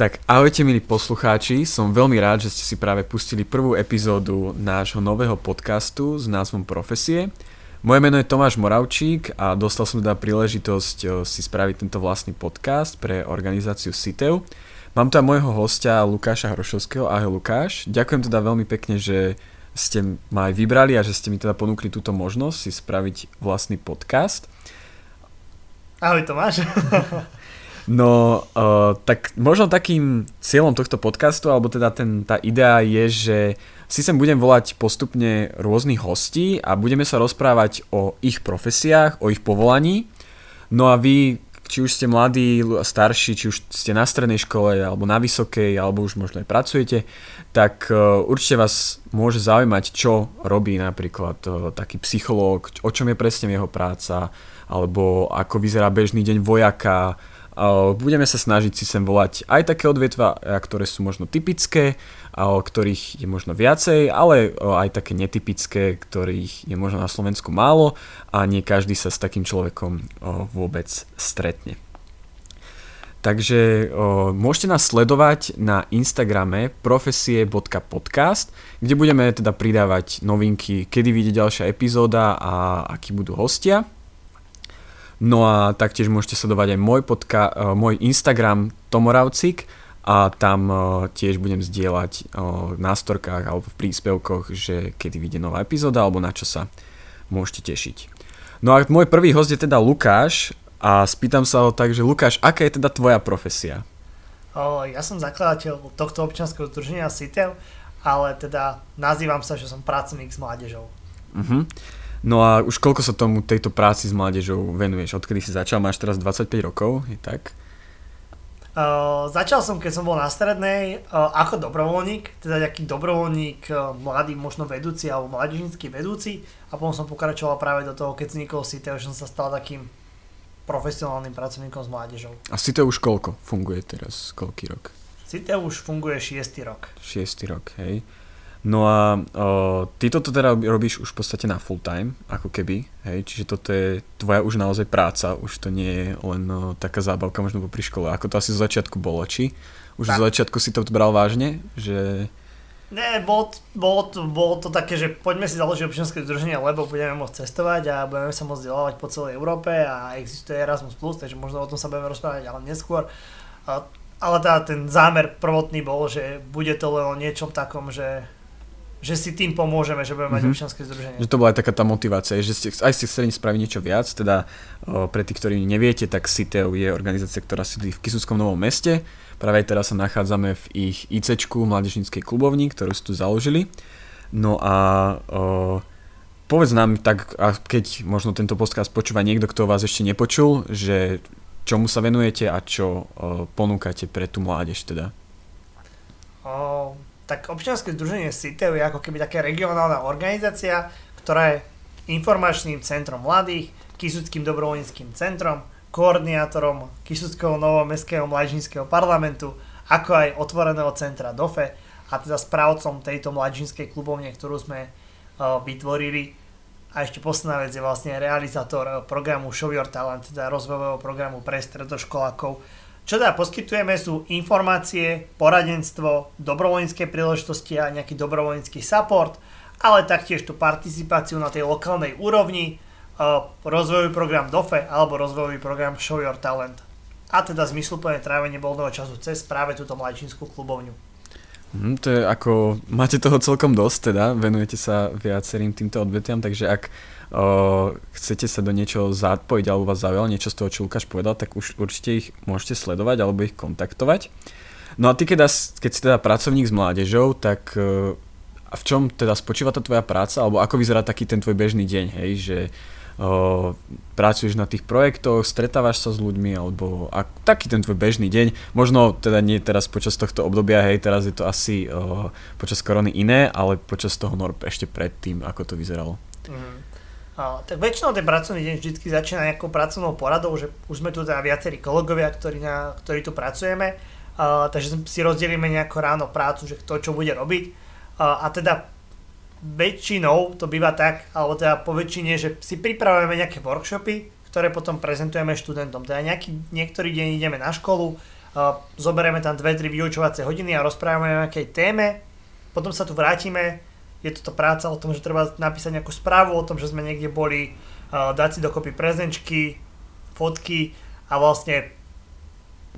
Tak ahojte, milí poslucháči, som veľmi rád, že ste si práve pustili prvú epizódu nášho nového podcastu s názvom Profesie. Moje meno je Tomáš Moravčík a dostal som teda príležitosť si spraviť tento vlastný podcast pre organizáciu CITEV. Mám tu aj môjho hostia Lukáša Hrošovského. Ahoj Lukáš, ďakujem teda veľmi pekne, že ste ma aj vybrali a že ste mi teda ponúkli túto možnosť si spraviť vlastný podcast. Ahoj Tomáš. No, tak možno takým cieľom tohto podcastu, alebo teda tá idea je, že si sem budem volať postupne rôznych hostí a budeme sa rozprávať o ich profesiách, o ich povolaní. No a vy, či už ste mladí, starší, či už ste na strednej škole, alebo na vysokej, alebo už možno aj pracujete, tak určite vás môže zaujímať, čo robí napríklad taký psychológ, o čom je presne jeho práca, alebo ako vyzerá bežný deň vojaka. Budeme sa snažiť si sem volať aj také odvetvá, ktoré sú možno typické, ktorých je možno viacej, ale aj také netypické, ktorých je možno na Slovensku málo a nie každý sa s takým človekom vôbec stretne. Takže môžete nás sledovať na Instagrame profesie.podcast, kde budeme teda pridávať novinky, kedy vyjde ďalšia epizóda a akí budú hostia. No a taktiež môžete sledovať aj môj Instagram Tomoravcik a tam tiež budem zdieľať na storkách alebo v príspevkoch, že kedy vyjde nová epizóda alebo na čo sa môžete tešiť. No a môj prvý host je teda Lukáš a spýtam sa ho tak, že Lukáš, aká je teda tvoja profesia? Ja som zakladateľ tohto občianskeho združenia SITEL, ale teda nazývam sa, že som pracovník s mládežou. Mhm. No a už koľko sa tomu tejto práci s mládežou venuješ? Odkedy si začal? Máš teraz 25 rokov, je tak? Začal som, keď som bol na strednej, ako dobrovoľník, teda nejaký dobrovoľník, mladý možno vedúci alebo mládežnícky vedúci a potom som pokračoval práve do toho, keď vznikol SITEL, že som sa stal takým profesionálnym pracovníkom s mládežou. A SITEL už koľko funguje teraz? Koľký rok? SITEL už funguje 6. rok. 6. rok, hej. No a ty toto teda robíš už v podstate na full time, ako keby, hej, čiže toto je tvoja už naozaj práca, už to nie je len taká zábavka možno pri škole, ako to asi zo začiatku bolo, či? Už zo začiatku si to bral vážne, že... Ne, bolo to také, že poďme si založiť občianske združenie, lebo budeme môcť cestovať a budeme sa môcť vzdelávať po celej Európe a existuje Erasmus+, takže možno o tom sa budeme rozprávať, ale neskôr. Ale teda ten zámer prvotný bol, že bude to len o niečom takom, že si tým pomôžeme, že budeme mať občianske združenie. Že to bola aj taká tá motivácia, že ste, aj ste chceli spraviť niečo viac, teda pre tých, ktorí neviete, tak CITEV je organizácia, ktorá sídli v Kysuckom Novom Meste. Práve teraz sa nachádzame v ich IC-čku, mládežníckej klubovni, ktorú si tu založili. No a povedz nám tak, keď možno tento podcast počúva niekto, kto vás ešte nepočul, že čomu sa venujete a čo ponúkate pre tú mládež teda? Tak občianske združenie SITEL je ako keby taká regionálna organizácia, ktorá je informačným centrom mladých, Kysuckým dobrovoľníckym centrom, koordinátorom Kysuckého novomestského mládežníckeho parlamentu, ako aj otvoreného centra DOFE a teda správcom tejto mládežníckej klubovne, ktorú sme vytvorili. A ešte posledná vec je vlastne realizátor programu Show Your Talent, teda rozvojového programu pre stredoškolákov. Čo teda poskytujeme sú informácie, poradenstvo, dobrovoľnícke príležitosti a nejaký dobrovoľnícky support, ale taktiež tú participáciu na tej lokálnej úrovni, rozvojový program DOFE alebo rozvojový program Show Your Talent. A teda zmysluplné trávenie voľného času cez práve túto mladíčinskú klubovňu. To je ako, máte toho celkom dosť teda, venujete sa viacerým týmto odvetviam, takže ak chcete sa do niečoho zapojiť alebo vás zaujalo niečo z toho, čo Lukáš povedal, tak už určite ich môžete sledovať alebo ich kontaktovať. No a ty, keď si teda pracovník s mládežou, tak v čom teda spočíva tá tvoja práca alebo ako vyzerá taký ten tvoj bežný deň, hej, že pracuješ na tých projektoch, stretávaš sa s ľuďmi alebo taký ten tvoj bežný deň, možno teda nie teraz počas tohto obdobia, hej, teraz je to asi počas korony iné, ale počas toho ešte predtým, ako to vyzeralo. Tak väčšinou ten pracovný deň vždy začína nejakou pracovnou poradou, že už sme tu teda viacerí kolegovia, ktorí tu pracujeme, takže si rozdelíme nejakú ráno prácu, že kto čo bude robiť a teda väčšinou to býva tak, alebo teda po väčšine, že si pripravujeme nejaké workshopy, ktoré potom prezentujeme študentom, teda niektorý deň ideme na školu zoberieme tam 2-3 vyučovacie hodiny a rozprávame o nejakej téme, potom sa tu vrátime, je toto práca o tom, že treba napísať nejakú správu o tom, že sme niekde boli, dať si dokopy prezenčky, fotky a vlastne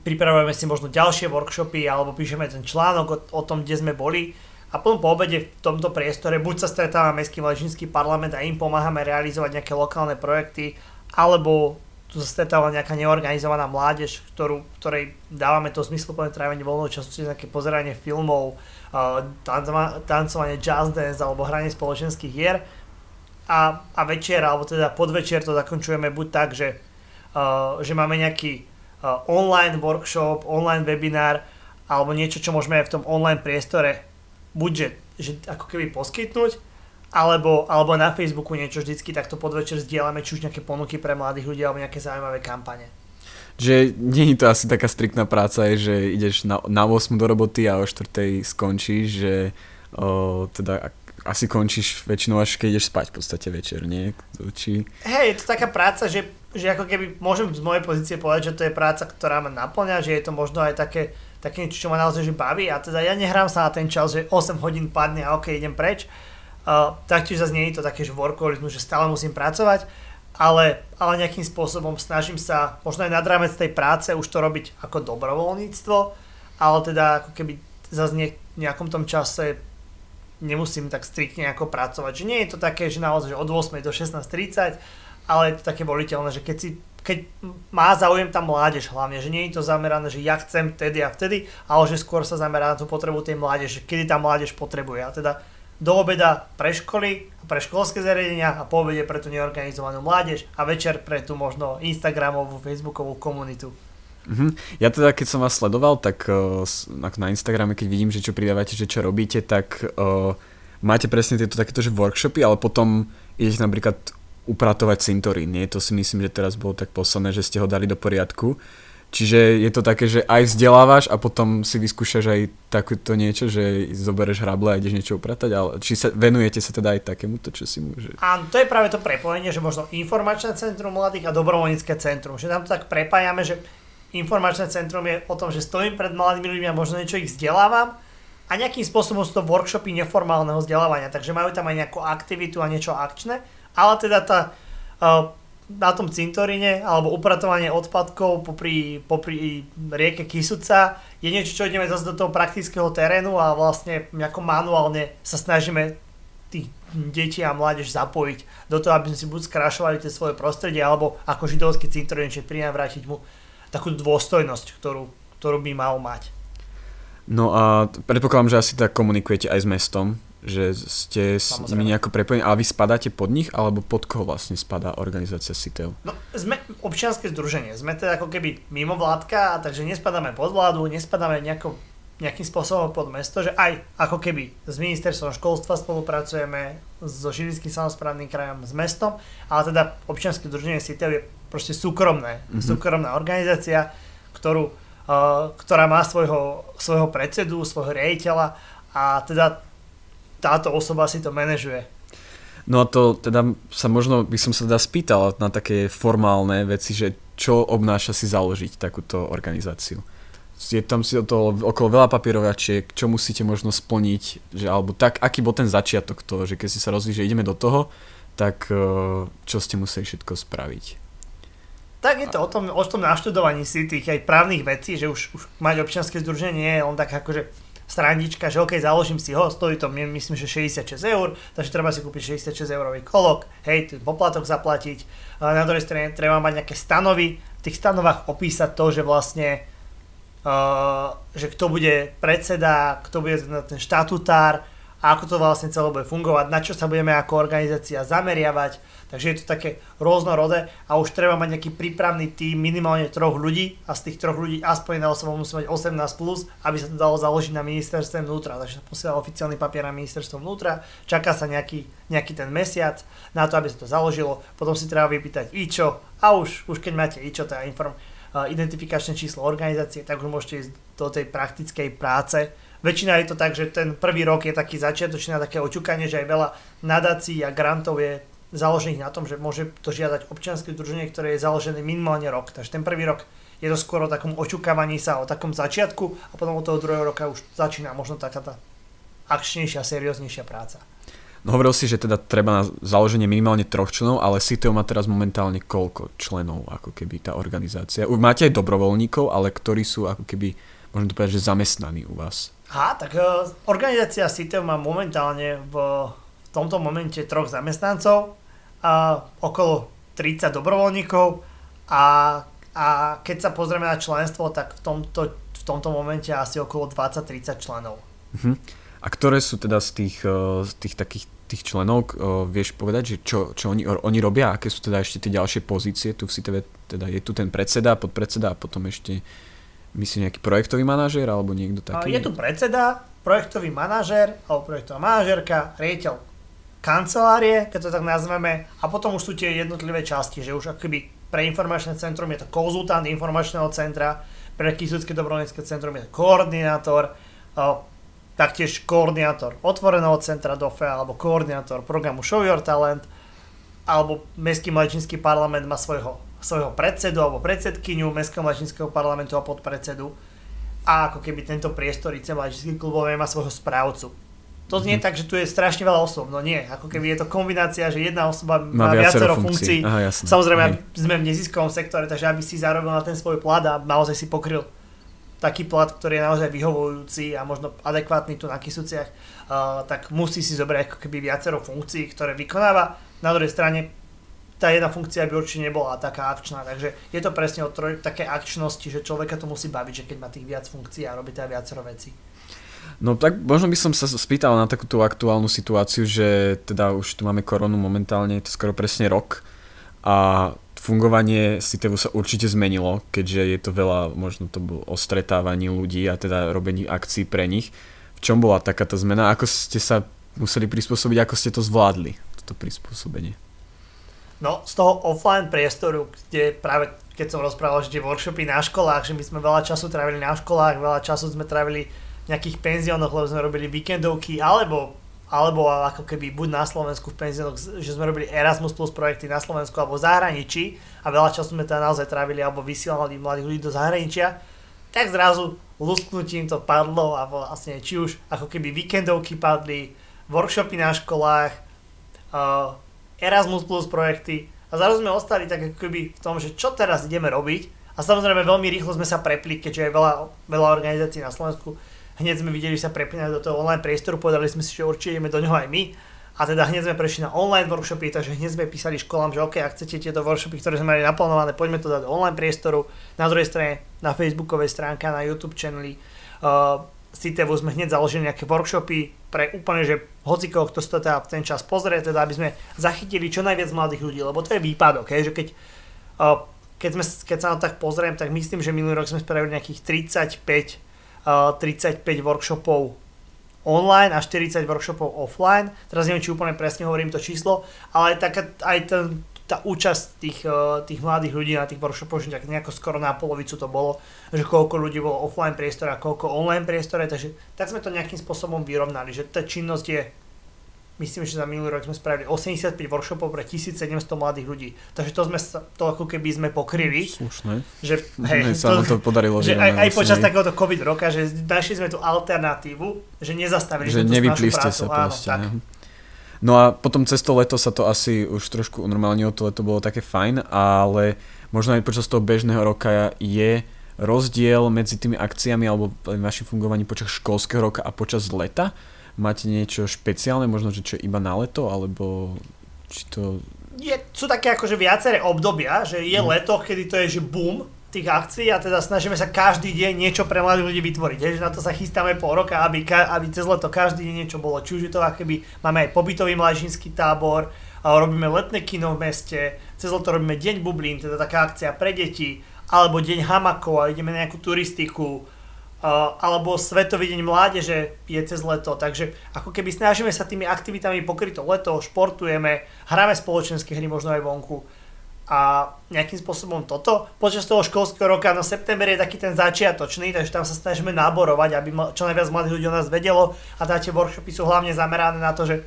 pripravujeme si možno ďalšie workshopy alebo píšeme ten článok o tom, kde sme boli. A potom po obede v tomto priestore buď sa stretáva Mestský mladížnický parlament a im pomáhame realizovať nejaké lokálne projekty, alebo tu sa stretáva nejaká neorganizovaná mládež, ktorej dávame to zmysluplné trávenie voľného času, čiže nejaké pozeranie filmov, tancovanie jazz dance alebo hranie spoločenských hier. A večer, alebo teda podvečer to zakončujeme buď tak, že máme nejaký online workshop, online webinár alebo niečo, čo môžeme v tom online priestore buďže že ako keby poskytnúť, alebo na Facebooku niečo vždycky takto podvečer zdieľame, či už nejaké ponuky pre mladých ľudí alebo nejaké zaujímavé kampane. Že nie je to asi taká striktná práca, že ideš na 8 do roboty a o 4 skončíš, že teda asi končíš väčšinou až keď ideš spať v podstate večer, nie? Či... Hej, je to taká práca, že ako keby môžem z mojej pozície povedať, že to je práca, ktorá ma napĺňa, že je to možno aj také niečo, čo ma naozaj že baví a teda ja nehrám sa na ten čas, že 8 hodín padne a okej, idem preč. Taktiež zase nie je to také, že workoholizmus, že stále musím pracovať, ale nejakým spôsobom snažím sa možno aj nad rámec tej práce už to robiť ako dobrovoľníctvo, ale teda ako keby zase nejakom tom čase nemusím tak striktne ako pracovať. Že nie je to také, že naozaj že od 8 do 16:30, ale je to také voliteľné, že keď má záujem tá mládež hlavne, že nie je to zamerané, že ja chcem vtedy a vtedy, ale že skôr sa zamerá na tú potrebu tej mládeže, kedy tá mládež potrebuje. A teda do obeda pre školy, pre školské zariadenia a po obede pre tú neorganizovanú mládež a večer pre tú možno Instagramovú, Facebookovú komunitu. Ja teda, keď som vás sledoval, tak na Instagrame, keď vidím, že čo pridávate, že čo robíte, tak máte presne tieto takéto že workshopy, ale potom idete napríklad upratovať cintorín, nie? To si myslím, že teraz bolo tak posledné, že ste ho dali do poriadku. Čiže je to také, že aj vzdelávaš a potom si vyskúšaš aj takéto niečo, že zoberieš hrable a ideš niečo upratať, ale či sa venujete sa teda aj takémuto, čo si môže. Áno, to je práve to prepojenie, že možno informačné centrum mladých a dobrovoľnícke centrum, že tam to tak prepájame, že informačné centrum je o tom, že stojím pred mladými ľuďmi a možno niečo ich vzdelávam a nejakým spôsobom sú to workshopy neformálneho vzdelávania, takže majú tam aj nejakú aktivitu a niečo akčné. Ale teda na tom cintoríne alebo upratovanie odpadkov popri rieke Kisuca je niečo, čo ideme zase do toho praktického terénu a vlastne nejako manuálne sa snažíme tých detí a mládež zapojiť do toho, aby sme si buď skrašovali tie svoje prostredie alebo ako židovský cintorín, čiže vrátiť mu takú dôstojnosť, ktorú by mal mať. No a predpokladám, že asi tak komunikujete aj s mestom, že ste s nimi nejako prepojení, ale vy spadáte pod nich, alebo pod koho vlastne spadá organizácia SITEL? No, sme občianske združenie, sme teda ako keby mimovládka, takže nespadáme pod vládu, nespadáme nejakým spôsobom pod mesto, že aj ako keby s ministerstvom školstva spolupracujeme so Žilickým samozprávnym krajom, s mestom, ale teda občianske združenie SITEL je proste súkromná organizácia, ktorá má svojho predsedu, svojho riaditeľa a teda táto osoba si to manažuje. No a to teda sa možno by som sa teda spýtal na také formálne veci, že čo obnáša si založiť takúto organizáciu. Je tam si okolo veľa papierovačiek, čo musíte možno splniť, že, alebo tak, aký bol ten začiatok toho, že keď si sa rozhodli, že ideme do toho, tak čo ste museli všetko spraviť? Tak je to o tom naštudovaní si tých aj právnych vecí, že už mať občianske združenie nie je len tak akože strandička, že okej, založím si ho, stojí to myslím, že 66 €, takže treba si kúpiť 66 € kolok, hej, poplatok zaplatiť, na druhej strane treba mať nejaké stanovy, v tých stanovách opísať to, že vlastne, že kto bude predseda, kto bude ten štatutár a ako to vlastne celé bude fungovať, na čo sa budeme ako organizácia zameriavať, takže je to také rôznorodé a už treba mať nejaký prípravný tím minimálne 3 ľudí a z tých 3 ľudí aspoň na osobu musí mať 18+, aby sa to dalo založiť na ministerstve vnútra. Takže sa posiela oficiálny papier na ministerstvo vnútra, čaká sa nejaký ten mesiac na to, aby sa to založilo, potom si treba vypýtať IČO a už keď máte IČO, to je identifikačné číslo organizácie, tak už môžete ísť do tej praktickej práce. Väčšina je to tak, že ten prvý rok je taký začiatočný, také oťukanie, že aj veľa nadácií a grantov je založených na tom, že môže to žiadať občianske združenie, ktoré je založené minimálne rok. Takže ten prvý rok je to skôr o takom očukávaní sa, o takom začiatku a potom od toho druhého roka už začína možno taká tá akčnejšia, serióznejšia práca. No hovoril si, že teda treba na založenie minimálne 3 členov, ale CITEV má teraz momentálne koľko členov, ako keby tá organizácia? Máte aj dobrovoľníkov, ale ktorí sú ako keby, môžem to povedať, že zamestnaní u vás? Aha, tak organizácia CITEV má momentálne v tomto momente 3 zamestnancov, okolo 30 dobrovoľníkov a keď sa pozrieme na členstvo, tak v tomto momente asi okolo 20-30 členov. Mhm. A ktoré sú teda z tých členov, vieš povedať, že čo oni robia, aké sú teda ešte tie ďalšie pozície, tu v CITEV, teda je tu ten predseda, podpredseda a potom ešte, myslím, nejaký projektový manažér alebo niekto taký? Je tu predseda, projektový manažér alebo projektová manažérka, riaditeľ kancelárie, keď to tak nazveme, a potom už sú tie jednotlivé časti, že už akoby pre informačné centrum je to konzultant informačného centra, pre Kysucké dobrovoľnícke centrum je to koordinátor, taktiež koordinátor otvoreného centra DOFE alebo koordinátor programu Show Your Talent, alebo Mestský mladížnický parlament má svojho predsedu alebo predsedkyňu Mestského mladížnického parlamentu a podpredsedu, a ako keby tento priestor IPCEM mladížnických klubov má svojho správcu. To znie tak, že tu je strašne veľa osôb, no nie, ako keby je to kombinácia, že jedna osoba má viacero funkcií. Aha, jasne. Samozrejme, sme v neziskovom sektore, takže aby si zarobil na ten svoj plat a naozaj si pokryl taký plat, ktorý je naozaj vyhovujúci a možno adekvátny tu na Kysuciach, tak musí si zobrať ako keby viacero funkcií, ktoré vykonáva. Na druhej strane, tá jedna funkcia by určite nebola taká akčná, takže je to presne o také akčnosti, že človeka to musí baviť, že keď má tých viac funkcií a robí teda viacero vecí. No tak možno by som sa spýtal na takú tú aktuálnu situáciu, že teda už tu máme koronu momentálne, to skoro presne rok a fungovanie CITEVu sa určite zmenilo, keďže je to veľa, možno to bolo o stretávaní ľudí a teda robení akcií pre nich. V čom bola taká tá zmena? Ako ste sa museli prispôsobiť? Ako ste to zvládli, toto prispôsobenie? No, z toho offline priestoru, kde práve keď som rozprával, že tie workshopy na školách, že my sme veľa času trávili na školách, veľa času sme trávili v nejakých penziónoch, lebo sme robili víkendovky, alebo ako keby buď na Slovensku v penziónoch, že sme robili Erasmus+ projekty na Slovensku alebo v zahraničí a veľa času sme tam naozaj trávili alebo vysielali mladých ľudí do zahraničia, tak zrazu lusknutím to padlo a vlastne či už ako keby víkendovky padli, workshopy na školách, Erasmus+ projekty a zrazu sme ostali tak ako keby v tom, že čo teraz ideme robiť, a samozrejme veľmi rýchlo sme sa prepli, keďže je veľa organizácií na Slovensku. Hneď sme videli, že sa prepínali do toho online priestoru, povedali sme si, že určite ideme do ňoho aj my. A teda hneď sme prešli na online workshopy, takže hneď sme písali školám, že OK, ak chcete tieto workshopy, ktoré sme mali naplánované, poďme to dať do online priestoru. Na druhej strane, na facebookovej stránke, na YouTube channeli CITEVu sme hneď založili nejaké workshopy pre úplne, že hocikoho, kto sa teda v ten čas pozrie, teda aby sme zachytili čo najviac mladých ľudí, lebo to je výpadok, že keď sa na to tak pozriem, tak myslím, že minulý rok sme spravili nejakých 35 workshopov online a 40 workshopov offline. Teraz neviem, či úplne presne hovorím to číslo, ale tá účasť tých mladých ľudí na tých workshopoch, že tak nejako skoro na polovicu to bolo, že koľko ľudí bolo offline priestore a koľko online priestore, takže tak sme to nejakým spôsobom vyrovnali, že tá činnosť je, myslím, že za minulý rok sme spravili 85 workshopov pre 1700 mladých ľudí, takže to ako keby sme pokryli. Slušné. Že, to podarilo, že aj počas takéhoto COVID roka, že našli sme tú alternatívu, že nezastavili sme tú našu prácu. Proste, áno, no a potom cez to leto sa to asi už trošku unormálnilo, to leto bolo také fajn, ale možno aj počas toho bežného roka je rozdiel medzi tými akciami alebo vašim fungovaním počas školského roka a počas leta? Máte niečo špeciálne, možno, že čo iba na leto, alebo či to... Sú také akože viaceré obdobia, že je leto, kedy to je že boom tých akcií a teda snažíme sa každý deň niečo pre mladých ľudí vytvoriť. Že na to sa chystáme pol roka, aby cez leto každý deň niečo bolo. Či už je to akoby, máme aj pobytový mlážinský tábor, robíme letné kino v meste, cez leto robíme deň bublín, teda taká akcia pre deti, alebo deň hamakov a ideme na nejakú turistiku, alebo Svetový deň mládeže je cez leto, takže ako keby snažíme sa tými aktivitami pokryť to leto, športujeme, hráme spoločenské hry možno aj vonku a nejakým spôsobom toto. Počas toho školského roka, no september je taký ten začiatočný, takže tam sa snažíme náborovať, aby čo najviac mladých ľudí o nás vedelo, a tie workshopy sú hlavne zamerané na to, že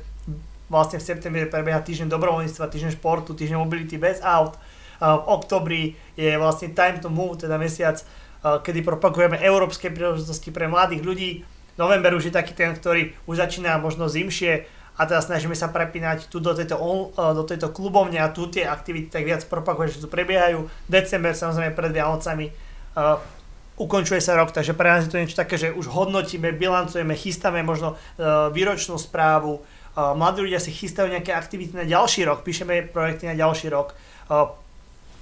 vlastne v septembri prebieha týždeň dobrovoľníctva, týždeň športu, týždeň mobility bez aut. V októbri je vlastne Time to Move, teda mesiac, kedy propagujeme európske príležitosti pre mladých ľudí. November už je taký ten, ktorý už začína možno zimšie a teraz snažíme sa prepínať tu do tejto klubovne a tu tie aktivity tak viac propagovať, že tu prebiehajú. December samozrejme pred Vianocami ukončuje sa rok, takže pre nás je to niečo také, že už hodnotíme, bilancujeme, chystáme možno výročnú správu. Mladí ľudia si chystajú nejaké aktivity na ďalší rok, píšeme projekty na ďalší rok.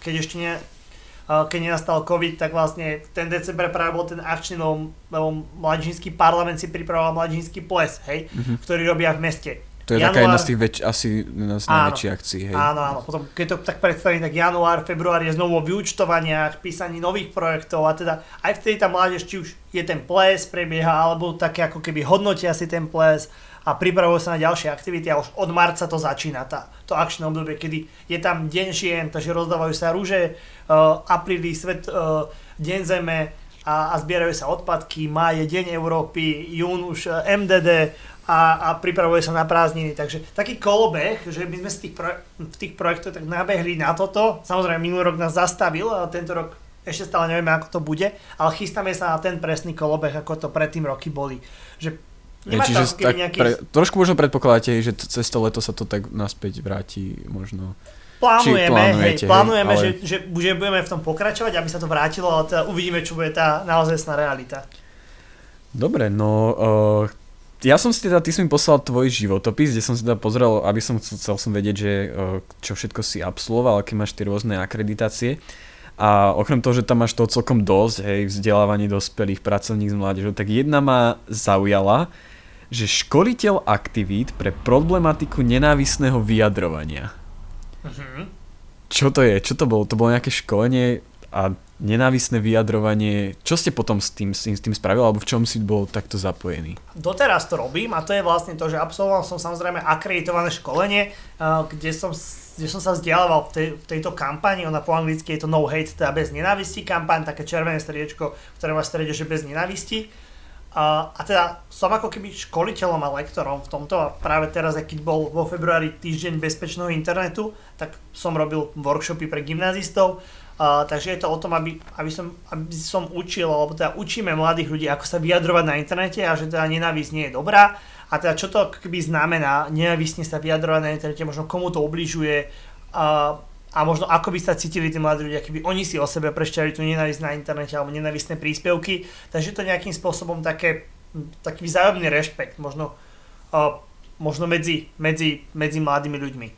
Keď nenastal COVID, tak vlastne ten december práve bol ten akčný, lebo mladížnícky parlament si pripravoval mladížnícky ples, hej, ktorý robia v meste. To je január, taká jedna z tých asi najväčších akcií, hej. Áno. Potom, keď to tak predstavím, tak január, február je znovu o vyučtovaniach, písaní nových projektov a teda aj vtedy tá mládež, či už je ten ples, prebieha, alebo také ako keby hodnotia si ten ples a pripravujú sa na ďalšie aktivity a už od marca to začína, to akčné obdobie, kedy je tam deň žien, takže rozdávajú sa rúže, apríli, deň zeme a zbierajú sa odpadky, máj je deň Európy, jún už MDD, a pripravuje sa na prázdniny. Takže taký kolobeh, že my sme v tých projektoch tak nabehli na toto. Samozrejme, minulý rok nás zastavil a tento rok ešte stále nevieme, ako to bude, ale chystáme sa na ten presný kolobeh, ako to predtým roky boli. Že čiže tam, nejaký... trošku možno predpokladáte, že cez to leto sa to tak naspäť vráti možno. Plánujeme, že budeme v tom pokračovať, aby sa to vrátilo, ale teda uvidíme, čo bude tá naozajstná realita. Dobre, no... Ja som si teda, ty si mi poslal tvoj životopis, kde som si teda pozrel, aby som chcel vedieť, že čo všetko si absolvoval, aké máš tie rôzne akreditácie. A okrem toho, že tam máš toho celkom dosť, hej, vzdelávanie dospelých, pracovník s mládežou, tak jedna ma zaujala, že školiteľ aktivít pre problematiku nenávisného vyjadrovania. Mhm. Čo to je? Čo to bolo? To bolo nejaké školenie a nenávisné vyjadrovanie. Čo ste potom s tým spravil, alebo v čom si bol takto zapojený? Doteraz to robím a to je vlastne to, že absolvoval som samozrejme akreditované školenie, kde som sa vzdelával v tejto kampani. Ona po anglicky je to No Hate, teda bez nenávisti kampaň, také červené srdiečko, ktoré má v strede, že bez nenávisti. A teda som ako keby školiteľom a lektorom v tomto a práve teraz, keď bol vo februári týždeň bezpečného internetu, tak som robil workshopy pre gymnázistov. Takže je to o tom, aby som učil, alebo teda učíme mladých ľudí, ako sa vyjadrovať na internete a že teda nenávisť nie je dobrá. A teda čo to keby znamená nenávistne sa vyjadrovať na internete, možno komu to obližuje a možno ako by sa cítili tí mladí ľudia, keby oni si o sebe prešťali tú nenávisť na internete alebo nenávistné príspevky. Takže to nejakým spôsobom taký vzájomný rešpekt možno medzi mladými ľuďmi.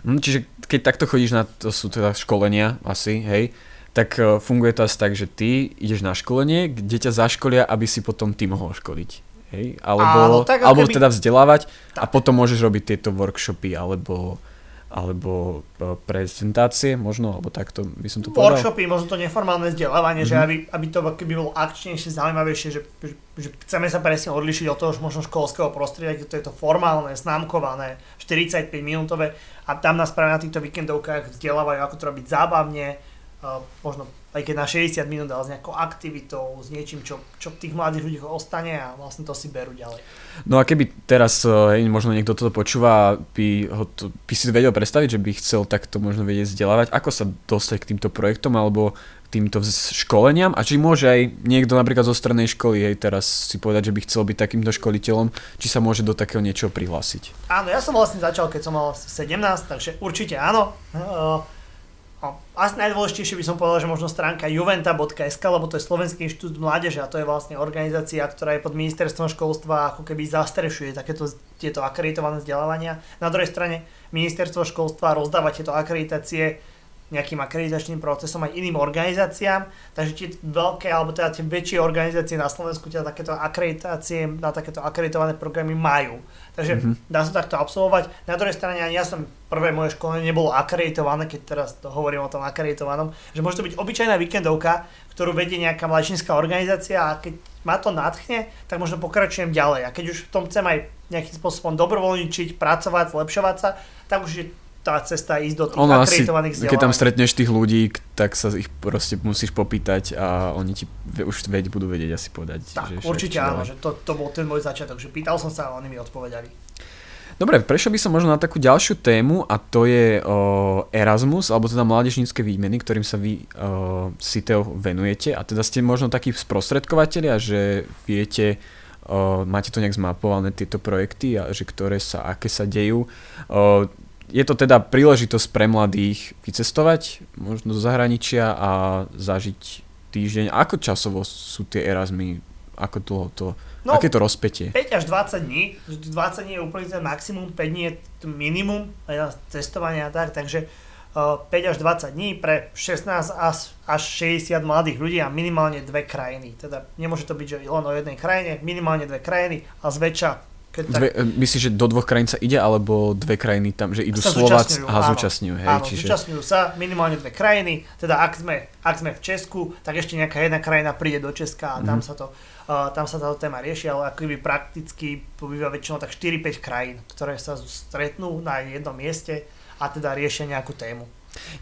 Čiže keď takto chodíš na to, sú teda školenia asi, hej, tak funguje to asi tak, že ty ideš na školenie, kde ťa zaškolia, aby si potom ty mohol školiť, hej, alebo teda vzdelávať tak. A potom môžeš robiť tieto workshopy alebo prezentácie možno, alebo takto by som to povedal. Workshopy, možno to neformálne vzdelávanie, že aby to keby bolo akčnejšie, zaujímavejšie, že chceme sa presne odlišiť od toho možno školského prostredia, kde to je to formálne, známkované, 45 minútové. A tam nás práve na týchto víkendovkách vzdelávajú, ako to robiť zábavne, možno aj keď na 60 minút, ale s nejakou aktivitou, s niečím, čo tých mladých ľudí ostane a vlastne to si berú ďalej. No a keby teraz možno niekto toto počúva, by si vedel predstaviť, že by chcel takto možno vedieť vzdelávať, ako sa dostať k týmto projektom alebo týmto školeniam a či môže aj niekto napríklad zo strednej školy aj teraz si povedať, že by chcel byť takýmto školiteľom, či sa môže do takého niečoho prihlásiť. Áno, ja som vlastne začal, keď som mal 17, takže určite áno. Asi najdôležitejšie by som povedal, že možno stránka iuventa.sk, lebo to je Slovenský inštitút mládeže a to je vlastne organizácia, ktorá je pod ministerstvom školstva ako keby zastrešuje takéto tieto akreditované vzdelávania. Na druhej strane ministerstvo školstva rozdáva tieto akreditácie nejakým akreditačným procesom aj iným organizáciám, takže tie veľké alebo teda tie väčšie organizácie na Slovensku teda takéto akreditácie na takéto akreditované programy majú. Takže dá sa takto absolvovať. Na druhej strane ani ja som prvé moje školenie nebolo akreditované, keď teraz to hovorím o tom akreditovanom, že môže to byť obyčajná víkendovka, ktorú vedie nejaká mládežnícka organizácia a keď ma to nadchne, tak možno pokračujem ďalej. A keď už v tom chcem aj nejakým spôsobom dobrovoľničiť, pracovať, zlepšovať sa, tak už je tá cesta ísť do tých akreditovaných vzdelávaní. Keď tam stretneš tých ľudí, tak sa ich proste musíš popýtať a oni ti už budú vedieť asi povedať. Tak, určite áno, že to bol ten môj začiatok, že pýtal som sa a oni mi odpovedali. Dobre, prešiel by som možno na takú ďalšiu tému a to je Erasmus, alebo teda mládežnícke výmeny, ktorým sa vy SITEL venujete a teda ste možno takí sprostredkovateľia, že viete, máte to nejak zmapované tieto projekty a že ktoré sa, aké sa dejú. Je to teda príležitosť pre mladých vycestovať možno do zahraničia a zažiť týždeň. Ako časovo sú tie Erasmy? Ako dlho to? No, aké to rozpätie? 5 až 20 dní. 20 dní je úplne ten maximum, 5 dní je minimum cestovania a tak. Takže 5 až 20 dní pre 16 až 60 mladých ľudí a minimálne dve krajiny. Teda nemôže to byť, že len o jednej krajine, minimálne dve krajiny a zväčša. Myslíš, že do dvoch krajín sa ide, alebo dve krajiny tam, že idú Slováci a zúčastňujú? Hej, áno, čiže... zúčastňujú sa minimálne dve krajiny, teda ak sme v Česku, tak ešte nejaká jedna krajina príde do Česka a tam sa táto téma rieši, ale akoby prakticky pobýva väčšinou tak 4-5 krajín, ktoré sa stretnú na jednom mieste a teda riešia nejakú tému.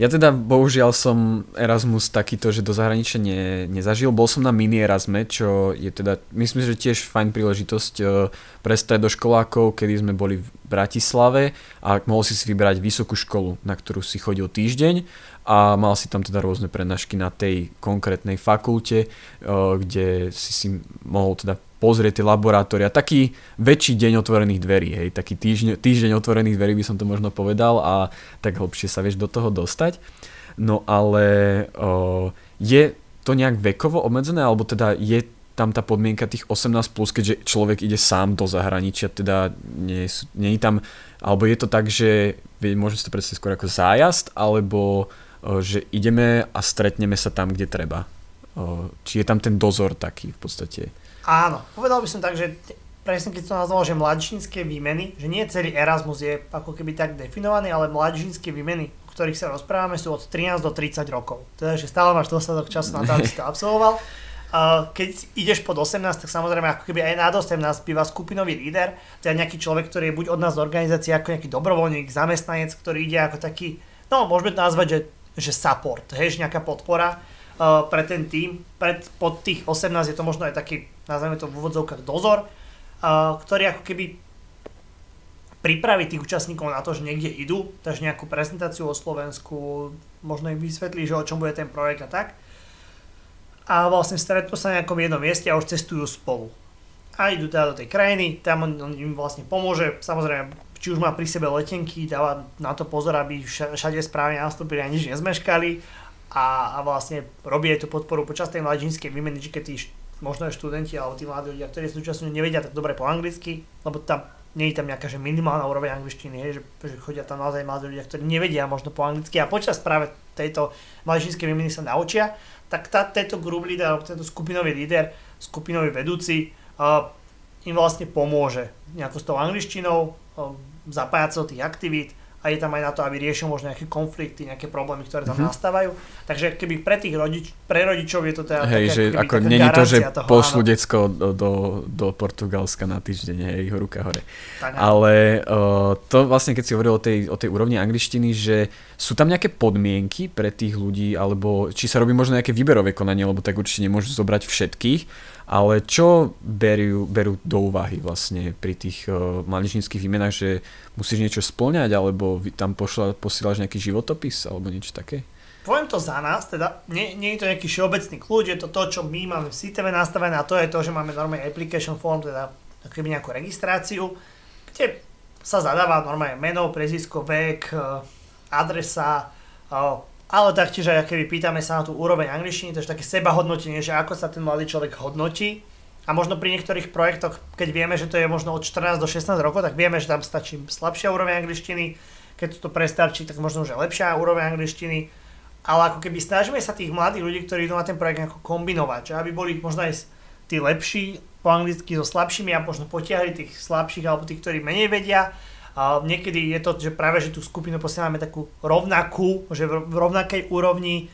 Ja teda bohužiaľ som Erasmus takýto, že do zahraničia nezažil. Bol som na mini Erasme, čo je teda, myslím, že tiež fajn príležitosť pre stredoškolákov, kedy sme boli v Bratislave a mohol si vybrať vysokú školu, na ktorú si chodil týždeň a mal si tam teda rôzne prednášky na tej konkrétnej fakulte, kde si mohol teda pozrieť tie laboratória. Taký väčší deň otvorených dverí, hej, taký týždeň otvorených dverí by som to možno povedal a tak hlbšie sa vieš do toho dostať. No ale je to nejak vekovo obmedzené, alebo teda je tam tá podmienka tých 18+, keďže človek ide sám do zahraničia, teda nie je tam, alebo je to tak, že môžem si to predstaviť skôr ako zájazd, alebo že ideme a stretneme sa tam, kde treba. Či je tam ten dozor taký v podstate? Áno, povedal by som tak, že presne keď som nazval, že mládežnícke výmeny, že nie celý Erasmus je ako keby tak definovaný, ale mládežnícke výmeny, o ktorých sa rozprávame, sú od 13 do 30 rokov. Teda, že stále máš dostatok času na to, aby si to absolvoval. Keď ideš pod 18, tak samozrejme ako keby aj nad 18 býva skupinový líder, teda nejaký človek, ktorý je buď od nás z organizácie ako nejaký dobrovoľník, zamestnanec, ktorý ide ako taký, no môžeme to nazvať, že support, hej, nejaká podpora pre ten tím. Pod tých 18 je to možno aj taký, nazveme to v úvodzovkách, dozor, ktorý ako keby pripraví tých účastníkov na to, že niekde idú, takže nejakú prezentáciu o Slovensku, možno im vysvetlí, že o čom bude ten projekt a tak. A vlastne stretnú sa na nejakom jednom mieste a už cestujú spolu. A idú teda do tej krajiny, tam on im vlastne pomôže, samozrejme, či už má pri sebe letenky, dáva na to pozor, aby všade správne nastúpili a nič nezmeškali. A vlastne robí aj tú podporu počas tej mládežníckej výmeny, že keď tí možno študenti alebo tí mladí ľudia, ktorí súčasne nevedia tak dobre po anglicky, lebo tam nie je tam nejaká že minimálna úroveň angličtiny, že chodia tam naozaj mladí ľudia, ktorí nevedia možno po anglicky a počas práve tejto mládežníckej výmeny sa naučia, tak tento group leader, tento skupinový líder, skupinový vedúci im vlastne pomôže nejako s tou angličtinou, zapájať sa do tých aktivít, a je tam aj na to, aby riešil možno nejaké konflikty, nejaké problémy, ktoré tam nastávajú. Takže keby pre tých rodičov je to teda hej, také, že ako nie je to, že toho, pošlu decko do Portugalska na týždeň, hej, ruka hore. Tak, ale to vlastne, keď si hovoril o tej úrovni angličtiny, že sú tam nejaké podmienky pre tých ľudí, alebo či sa robí možno nejaké výberové konanie, lebo tak určite nemôžu zobrať všetkých, ale čo berú do úvahy vlastne pri tých mládežníckych výmenách, že musíš niečo spĺňať, alebo tam posílaš nejaký životopis, alebo niečo také? Poviem to za nás, teda nie je to nejaký všeobecný kľúč, je to to, čo my máme v CITEVe nastavené a to je to, že máme normálne application form, teda akoby nejakú registráciu, kde sa zadáva normálne meno, prezvisko, vek, adresa, ale taktiež aj keby pýtame sa na tú úroveň angličtiny, to je také sebahodnotenie, že ako sa ten mladý človek hodnotí. A možno pri niektorých projektoch, keď vieme, že to je možno od 14 do 16 rokov, tak vieme, že tam stačí slabšia úroveň angličtiny. Keď to prestarčí, tak možno už je lepšia úroveň angličtiny. Ale ako keby snažíme sa tých mladých ľudí, ktorí idú na ten projekt, nejako kombinovať, že aby boli možno aj tí lepší po anglicky so slabšími a možno potiahli tých slabších alebo tých, ktorí menej vedia. A niekedy je to, že práve že tú skupinu posielame takú rovnakú, že v rovnakej úrovni.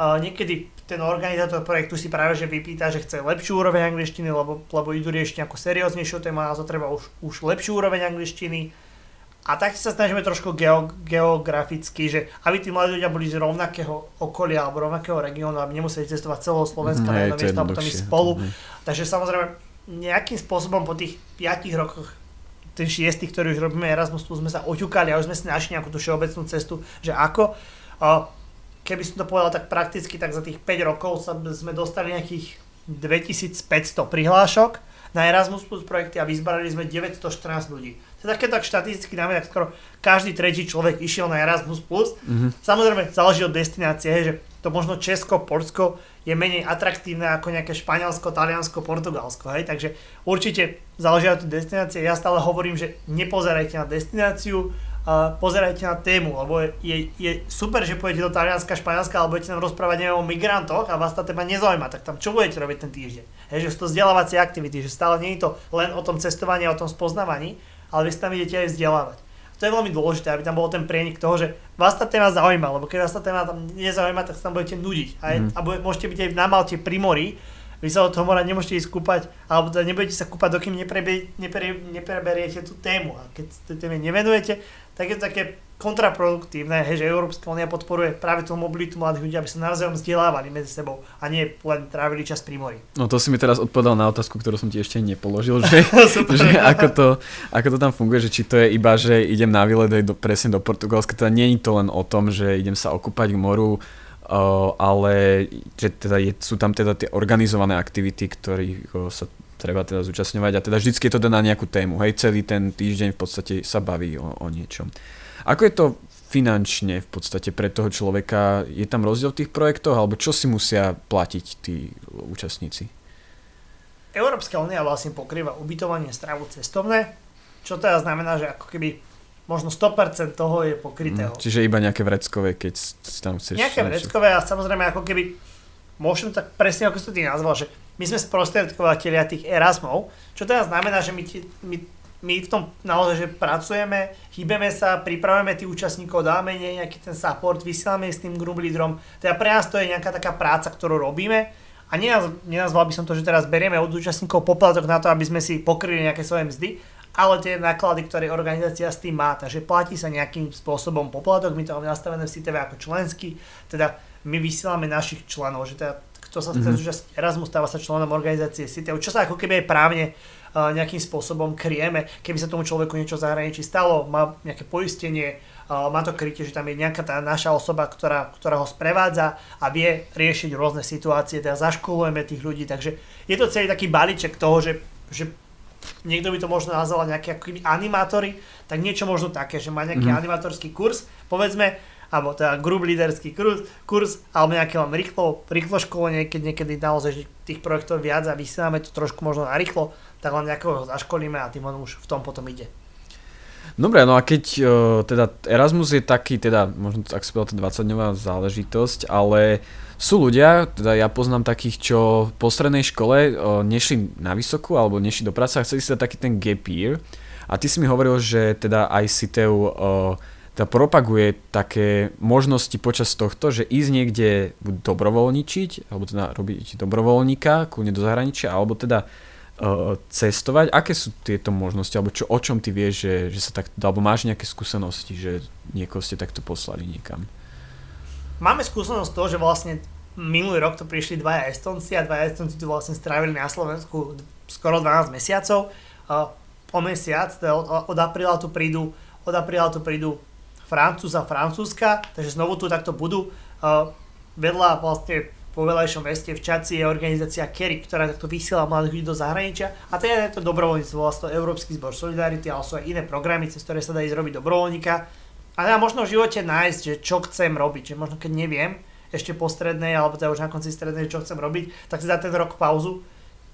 A niekedy ten organizátor projektu si práve že vypýta, že chce lepšiu úroveň angličtiny, lebo idú riešiť nejakú serióznejšiu tému a na to treba už lepšiu úroveň angličtiny. A tak sa snažíme trošku geograficky, že aby tí mladí ľudia boli z rovnakého okolia alebo rovnakého regiónu, aby nemuseli cestovať celého Slovenska na jedno miesto a potom ísť spolu. Takže samozrejme nejakým spôsobom po tých 5 rokoch ten šiestý, ktorý už robíme Erasmus+, sme sa oťukali a už sme si našli nejakú tú všeobecnú cestu, že ako. Keby som to povedal tak prakticky, tak za tých 5 rokov sme dostali nejakých 2500 prihlášok na Erasmus+ projekty a vyzbarali sme 914 ľudí. Teda keď tak štatisticky dáme, tak skoro každý tretí človek išiel na Erasmus+. Samozrejme záleží od destinácie, že to možno Česko, Poľsko je menej atraktívne ako nejaké Španielsko, Taliansko, Portugalsko, hej? Takže určite záleží od destinácie. Ja stále hovorím, že nepozerajte na destináciu, pozerajte na tému, lebo je super, že pôjdete do Talianska, Španielska, ale budete nám rozprávať neviem o migrantoch a vás tá téma nezaujíma, tak tam čo budete robiť ten týždeň? Hej, že sú to vzdelávacie aktivity, že stále nie je to len o tom cestovaní a o tom spoznávaní, ale vy sa tam idete aj vzdelávať. A to je veľmi dôležité, aby tam bol ten prienik toho, že vás tá téma zaujíma, lebo keď vás tá téma tam nezaujíma, tak sa tam budete nudiť. Môžete byť aj na Malte pri mori, vy sa od toho mora nemôžete ísť kúpať, alebo nebudete sa kúpať, dokým nepreberiete tú tému. A keď tej téme nevenujete, tak je to také kontraproduktívne, hej, že Európska únia podporuje práve tú mobilitu mladých ľudí, aby sa navzájom vzdelávali medzi sebou a nie len trávili čas pri mori. No to si mi teraz odpovedal na otázku, ktorú som ti ešte nepoložil, že, že ako to tam funguje, že či to je iba, že idem na výlet presne do Portugalska, teda nie je to len o tom, že idem sa okúpať k moru, ale že teda sú tam teda tie organizované aktivity, ktorých sa treba teda zúčastňovať a teda vždycky je to na nejakú tému, hej, celý ten týždeň v podstate sa baví o niečom. Ako je to finančne v podstate pre toho človeka, je tam rozdiel v tých projektoch, alebo čo si musia platiť tí účastníci? Európska únia vlastne pokrýva ubytovanie, stravu, cestovné, čo teda znamená, že ako keby možno 100% toho je pokrytého. Čiže iba nejaké vreckové, keď tam chceš... Nejaké vreckové a samozrejme ako keby môžem tak presne, ako som to ty nazval, že my sme sprostredkovateľia tých Erasmov, čo teda znamená, že my v tom naozaj že pracujeme, hýbeme sa, pripravujeme tých účastníkov, dáme nejaký ten support, vysielame s tým group leaderom. Teda pre nás to je nejaká taká práca, ktorú robíme a nenazval by som to, že teraz berieme od účastníkov poplatok na to, aby sme si pokryli nejaké svoje mzdy, ale tie náklady, ktoré organizácia s tým má, takže platí sa nejakým spôsobom poplatok, my to máme nastavené v CITEV ako členský, teda my vysielame našich členov, že teda kto sa chce zúčastniť Erasmu, stáva sa členom organizácie SITEL, čo sa ako keby aj právne nejakým spôsobom kryjeme, keby sa tomu človeku niečo v zahraničí stalo, má nejaké poistenie, má to krytie, že tam je nejaká tá naša osoba, ktorá ho sprevádza a vie riešiť rôzne situácie, teda zaškolujeme tých ľudí, takže je to celý taký balíček toho, že niekto by to možno nazval nejaké akými animátory, tak niečo možno také, že má nejaký animátorský kurz, povedzme, alebo teda group líderský kurz, alebo nejaké vám rýchlo školenie, keď niekedy naozaj tých projektov viac a vysielame to trošku možno na rýchlo, tak len nejakého zaškolíme a tým on už v tom potom ide. Dobre, no a keď teda Erasmus je taký, teda možno ak sa povedal, 20-dňová záležitosť, ale sú ľudia, teda ja poznám takých, čo po strednej škole nešli na vysokú alebo nešli do práce a chceli si dať taký ten gap year. A ty si mi hovoril, že teda aj CITEV teda propaguje také možnosti počas tohto, že ísť niekde buď dobrovoľničiť, alebo teda robiť dobrovoľníka, kľudne do zahraničia, alebo teda cestovať. Aké sú tieto možnosti, alebo čo, o čom ty vieš, že sa tak, alebo máš nejaké skúsenosti, že niekoho ste takto poslali niekam? Máme skúsenosť toho, že vlastne minulý rok to prišli dvaja Estonci a dvaja Estonci tu vlastne strávili na Slovensku skoro 12 mesiacov. Po mesiac, od apríla tu prídu Francúz a Francúzska, takže znovu tu takto budú. Vedľa vlastne po veľajšom meste v Čaci je organizácia Carey, ktorá takto vysiela mladých ľudí do zahraničia a teda je to dobrovoľníctvo, vlastne Európsky zbor Solidarity, ale sú aj iné programy, cez ktoré sa dá ísť robiť dobrovoľníka. A teda možno v živote nájsť, že čo chcem robiť, že možno keď neviem ešte po strednej, alebo teda už na konci strednej, čo chcem robiť, tak si dá ten rok pauzu,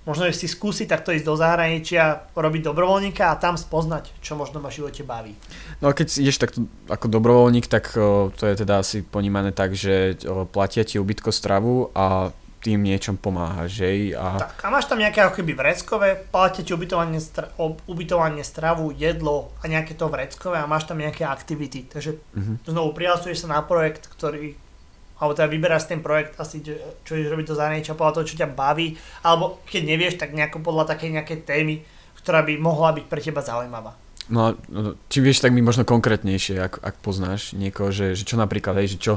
možno si skúsiť takto ísť do zahraničia, robiť dobrovoľníka a tam spoznať, čo možno ma v živote baví. No a keď ideš takto ako dobrovoľník, tak to je teda asi ponímané tak, že platia ti ubytko, stravu a tým niečom pomáha, že? Tak a máš tam nejaké ako keby vreckové, platia ti ubytovanie, stravu, jedlo a nejaké to vreckové a máš tam nejaké aktivity, takže znovu prihlasuješ sa na projekt, ktorý, alebo teda vyberáš ten projekt asi, čo ideš robiť do zahraničia podľa toho, čo ťa baví, alebo keď nevieš, tak nejako podľa takej nejakej témy, ktorá by mohla byť pre teba zaujímavá. No či vieš, tak mi možno konkrétnejšie, ak poznáš niekoho, že čo napríklad, hej, že čo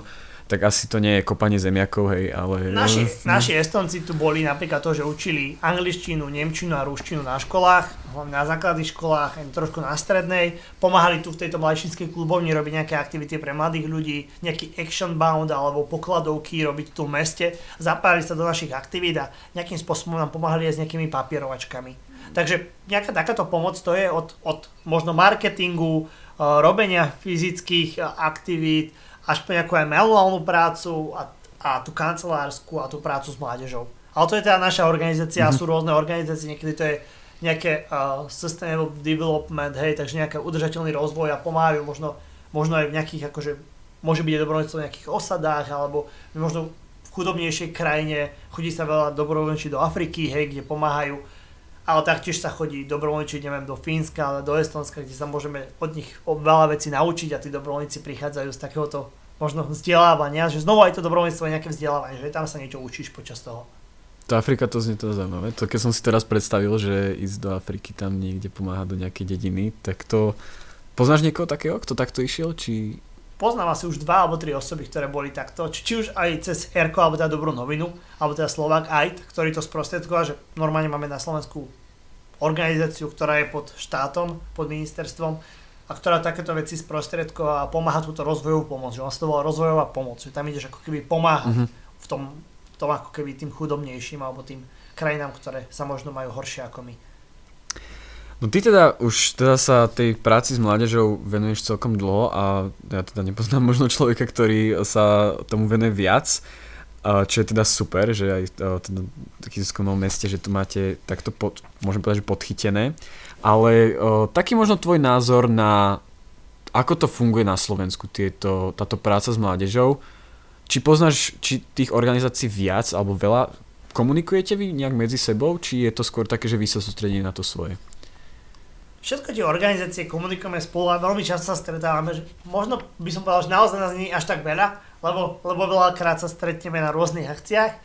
tak asi to nie je kopanie zemiakov, hej, ale... Naši Estonci tu boli napríklad to, že učili angličtinu, nemčinu a ruštinu na školách, hlavne na základných školách, aj trošku na strednej. Pomáhali tu v tejto mladížnickej klubovni robiť nejaké aktivity pre mladých ľudí, nejaký action bound alebo pokladovky robiť tu v meste. Zapájali sa do našich aktivít a nejakým spôsobom nám pomáhali aj s nejakými papierovačkami. Takže nejaká takáto pomoc to je od možno marketingu, robenia fyzických aktivít, až po nejakú aj manuálnu prácu a tú kancelársku a tú prácu s mládežou. Ale to je teda naša organizácia, sú rôzne organizácie, niekedy to je nejaké sustainable development, hej, takže nejaký udržateľný rozvoj a pomáhajú možno aj v nejakých, akože môže byť dobrovoľníctvo v nejakých osadách, alebo možno v chudobnejšej krajine, chodí sa veľa dobrovoľníci do Afriky, hej, kde pomáhajú, ale taktiež sa chodí dobrovoľníčiť, neviem, do Fínska, ale do Estónska, kde sa môžeme od nich veľa vecí naučiť a tí dobrovoľníci prichádzajú z takéhoto možno vzdelávania, že znova aj to dobrovoľníctvo je nejaké vzdelávanie, že tam sa niečo učíš počas toho. To Afrika, to znie to zaujímavé. To keď som si teraz predstavil, že ísť do Afriky tam niekde pomáhať do nejakej dediny, tak to... Poznáš niekoho takého, kto takto išiel, či... Poznám asi už 2 alebo 3 osoby, ktoré boli takto, či už aj cez Erko, alebo teda Dobrú novinu, alebo teda Slovak AIT, ktorý to sprostredkoval, že normálne máme na Slovensku organizáciu, ktorá je pod štátom, pod ministerstvom a ktorá takéto veci sprostredkovala a pomáha túto rozvojovú pomoc, že on sa to volá rozvojová pomoc, že tam ideš ako keby pomáhať v tom ako keby tým chudobnejším alebo tým krajinám, ktoré sa možno majú horšie ako my. No ty teda už teda sa tej práci s mládežou venuješ celkom dlho a ja teda nepoznám možno človeka, ktorý sa tomu venuje viac, čo je teda super, že aj teda v Kysuckom novom meste, že tu máte takto, môžem povedať, že podchytené, ale taký možno tvoj názor na ako to funguje na Slovensku táto práca s mládežou, či poznáš tých organizácií viac alebo veľa, komunikujete vy nejak medzi sebou, či je to skôr také, že vy sa sústredíte na to svoje? Všetko tie organizácie komunikujeme spolu a veľmi často sa stretávame, že možno by som povedal, že naozaj nás nie je až tak veľa, lebo veľakrát sa stretneme na rôznych akciách.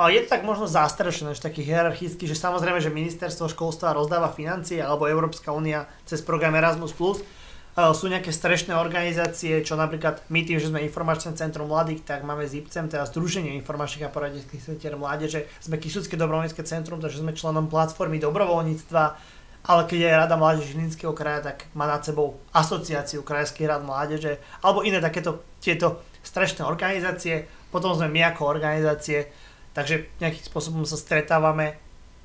A je to tak možno zastrešené, že taký hierarchicky, že samozrejme, že ministerstvo školstva rozdáva financie alebo Európska únia cez program Erasmus+. Sú nejaké strešné organizácie, čo napríklad my tým, že sme informačné centrum mladých, tak máme s IPCEM, teda Združenie informačných a poradenských centier mládeže, sme Kysucké dobrovoľnícke centrum, takže sme členom platformy dobrovoľníctva. Ale keď je Rada Mladí žilinského kraja, tak má nad sebou asociáciu Krajských rád mládeže alebo iné takéto tieto strešné organizácie. Potom sme my ako organizácie, takže nejakým spôsobom sa stretávame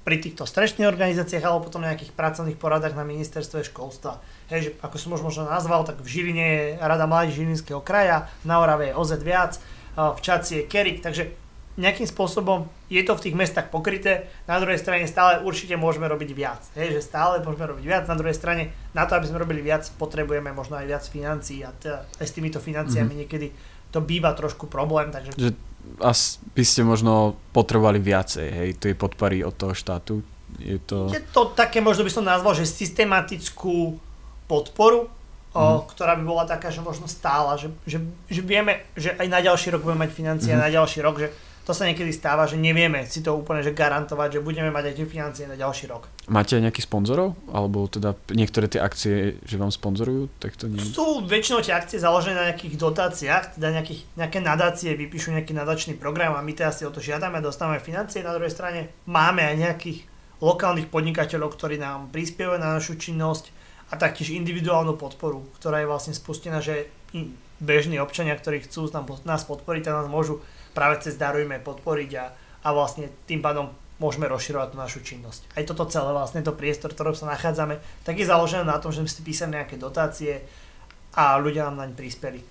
pri týchto strešných organizáciách alebo potom nejakých pracovných poradách na ministerstve školstva. Hej, že ako som už možno nazval, tak v Žiline je Rada Mladí žilinského kraja, na Orave je OZ viac, v Čaci je Carey, takže nejakým spôsobom je to v tých mestách pokryté, na druhej strane stále určite môžeme robiť viac, hej, že stále môžeme robiť viac, na druhej strane na to, aby sme robili viac, potrebujeme možno aj viac financií a aj s týmito financiami niekedy to býva trošku problém, takže... Že by ste možno potrebovali viacej, hej, tej podpory od toho štátu, je to... Je to také, možno by som nazval, že systematickú podporu, ktorá by bola taká, že možno stála, že vieme, že aj na ďalší rok budeme mať financie, na ďalší rok, že to sa niekedy stáva, že nevieme si to úplne že garantovať, že budeme mať aj tie financie na ďalší rok. Máte aj nejakých sponzorov? Alebo teda niektoré tie akcie, že vám sponzorujú? Tak to nie... Sú väčšinou tie akcie založené na nejakých dotáciách, teda nejaké nadácie, vypíšu nejaký nadačný program a my teda si o to žiadame, dostávame financie. Na druhej strane máme aj nejakých lokálnych podnikateľov, ktorí nám prispievajú na našu činnosť a taktiež individuálnu podporu, ktorá je vlastne spustená, že bežní občania, ktorí chcú nás podporiť, tak nás môžu práve cez Darujme podporiť a vlastne tým pádom môžeme rozširovať tú našu činnosť. Aj toto celé vlastne, to priestor, v ktorom sa nachádzame, tak je založené na tom, že sme si písali nejaké dotácie a ľudia nám naň prispeli.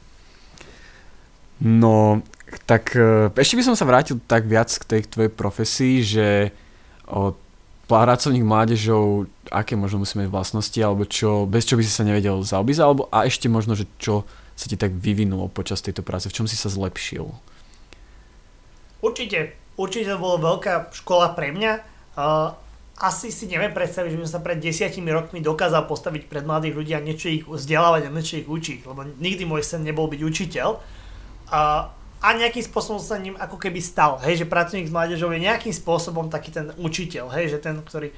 No, tak ešte by som sa vrátil tak viac k tej tvojej profesii, že pracovník mládežou, aké možno musíme mať vlastnosti, alebo čo, bez čo by si sa nevedel zaobísť, alebo a ešte možno, že čo sa ti tak vyvinulo počas tejto práce, v čom si sa zlepšil? Určite to bola veľká škola pre mňa. Asi si neviem predstaviť, že by som sa pred 10 rokmi dokázal postaviť pred mladých ľudí a niečo ich vzdelávať a niečo ich učiť, lebo nikdy môj sen nebol byť učiteľ. A nejakým spôsobom sa ním ako keby stal, hej, že pracovník s mládežou je nejakým spôsobom taký ten učiteľ, hej, že ten, ktorý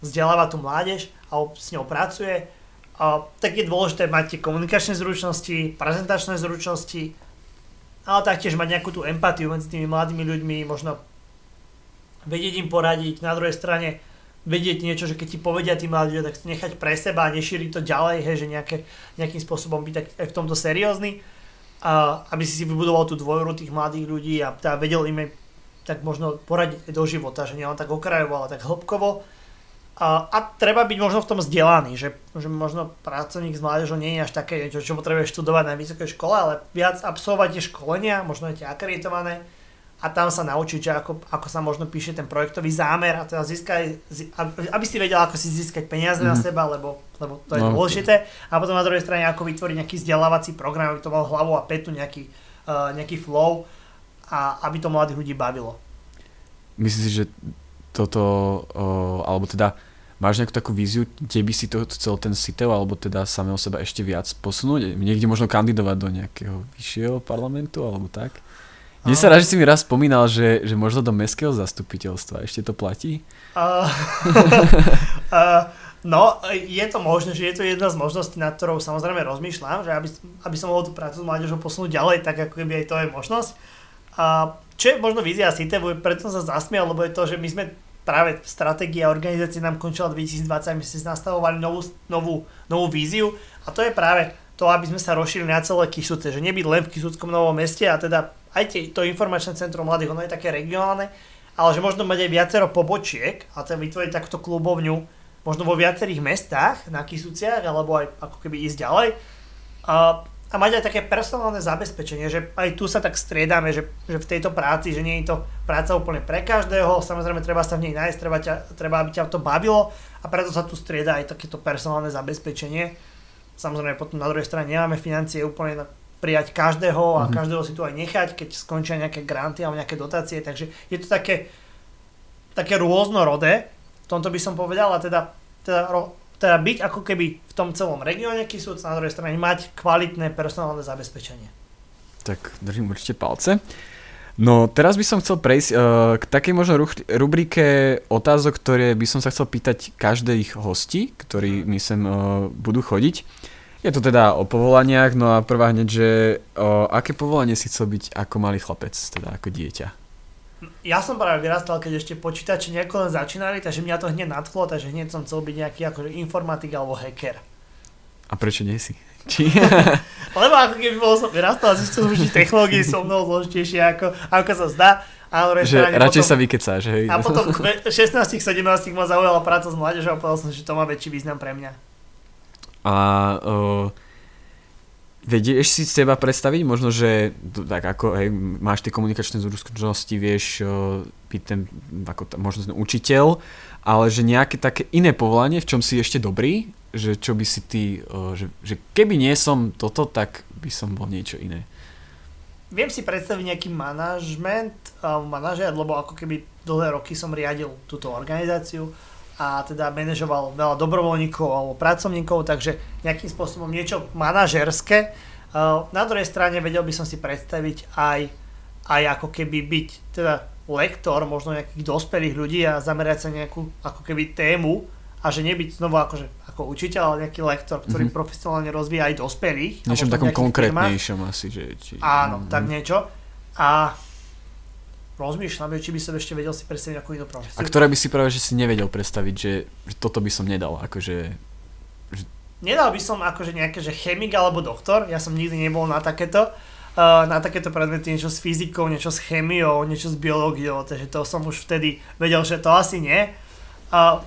vzdeláva tú mládež a s ňou pracuje. Tak je dôležité mať tie komunikačné zručnosti, prezentačné zručnosti, ale taktiež mať nejakú tú empatiu medzi tými mladými ľuďmi, možno vedieť im poradiť, na druhej strane vedieť niečo, že keď ti povedia tí mladí ľudia, tak nechať pre seba a nešíriť to ďalej, hej, že nejakým spôsobom byť tak v tomto seriózny, aby si vybudoval tú dôveru tých mladých ľudí a teda vedel im tak možno poradiť do života, že nie len tak okrajovo, ale tak hĺbkovo. A treba byť možno v tom vzdelaný, že možno pracovník s mládežou nie je až také, čo potrebuje študovať na vysokej škole, ale viac absolvovať tie školenia, možno je tie akreditované a tam sa naučiť, že ako sa možno píše ten projektový zámer a teda aby si vedel, ako si získať peniaze na seba, lebo to je dôležité. A potom na druhej strane, ako vytvoriť nejaký vzdelávací program, aby to mal hlavu a petu, nejaký flow, a aby to mladých ľudí bavilo. Myslím si, že toto, alebo teda máš nejakú takú víziu, kde by si to chcel ten SITEL, alebo teda samého seba ešte viac posunúť? Niekde možno kandidovať do nejakého vyššieho parlamentu, alebo tak? Mne sa rád, že si mi raz spomínal, že možno do mestského zastupiteľstva. Ešte to platí? No, je to možné, že je to jedna z možností, nad ktorou samozrejme rozmýšľam, že aby som mohol tú prácu s mládežou posunúť ďalej, tak ako keby aj to je možnosť. Čo je možno vízia CITEV, preto som sa zasmial, lebo je to, že my sme práve stratégia organizácie nám končila 2020, my sme nastavovali novú víziu a to je práve to, aby sme sa rozšírili na celé Kisuce, že nebyť len v Kisuckom novom meste a teda aj to informačné centrum mladých, ono je také regionálne, ale že možno mať aj viacero pobočiek a teda vytvoriť takúto klubovňu možno vo viacerých mestách na Kisuciach alebo aj ako keby ísť ďalej. A mať aj také personálne zabezpečenie, že aj tu sa tak striedáme, že v tejto práci, že nie je to práca úplne pre každého, samozrejme treba sa v nej nájsť, treba aby ťa to bavilo a preto sa tu striedá aj takéto personálne zabezpečenie. Samozrejme potom na druhej strane nemáme financie úplne prijať každého a každého si tu aj nechať, keď skončia nejaké granty alebo nejaké dotácie, takže je to také rôznorodé, v tomto by som povedal, a teda byť ako keby v tom celom regióne Kisúc, na druhej strane mať kvalitné personálne zabezpečenie. Tak držím určite palce. No teraz by som chcel prejsť k takej možno rubrike otázok, ktoré by som sa chcel pýtať každých hostí, ktorí mi sem budú chodiť. Je to teda o povolaniach, no a prvá hneď, že aké povolanie si chcel byť ako malý chlapec, teda ako dieťa? Ja som práve vyrastal, keď ešte počítači nejako len začínali, takže mňa to hneď nadchlo, takže hneď som chcel byť nejaký akože informatik alebo hacker. A prečo nie si? Lebo ako keby som vyrastal, zistil som, že technológie sú mnoho zložitejšie ako sa zdá. Že radšej potom, sa vykecáš, hej. A potom 16-17 ma zaujala práca s mládežou a povedal som, že to má väčší význam pre mňa. A vedieš si z teba predstaviť, možno, že tak ako, hej, máš tie komunikačné zručnosti, vieš byť ten, ako možno ten učiteľ, ale že nejaké také iné povolanie, v čom si ešte dobrý, že čo by si ty, že keby nie som toto, tak by som bol niečo iné. Viem si predstaviť nejaký manažér, lebo ako keby dlhé roky som riadil túto organizáciu a teda manažoval veľa dobrovoľníkov alebo pracovníkov, takže nejakým spôsobom niečo manažerské. Na druhej strane vedel by som si predstaviť aj ako keby byť teda lektor možno nejakých dospelých ľudí a zamerať sa nejakú ako keby tému a že nebyť znovu akože ako učiteľ, ale nejaký lektor, ktorý profesionálne rozvíja aj dospelých. Niečom takom konkrétnejšom firmách. Asi. Áno, tak niečo. A rozmýšľam, či by som ešte vedel si predstaviť nejakú inú profesiu. A ktoré by si práve, že si nevedel predstaviť, že toto by som nedal, akože... Nedal by som akože nejaké, že chemik alebo doktor, ja som nikdy nebol na takéto predmety, niečo s fyzikou, niečo s chemiou, niečo s biológiou, takže to som už vtedy vedel, že to asi nie. A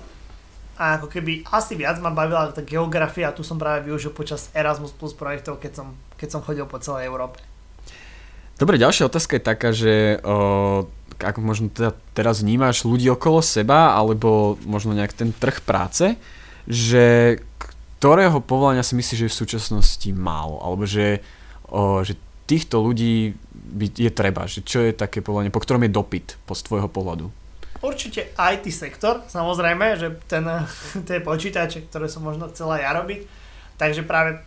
ako keby asi viac ma bavila tá geografia, tu som práve využil počas Erasmus+ projektov, keď som chodil po celej Európe. Dobre, ďalšia otázka je taká, že ako možno teda teraz vnímaš ľudí okolo seba, alebo možno nejak ten trh práce, že ktorého povolania si myslíš, že v súčasnosti málo, alebo že týchto ľudí je treba, že čo je také povolanie, po ktorom je dopyt z tvojho pohľadu? Určite IT sektor, samozrejme, že tie počítače, ktoré som možno chcela ja robiť, takže práve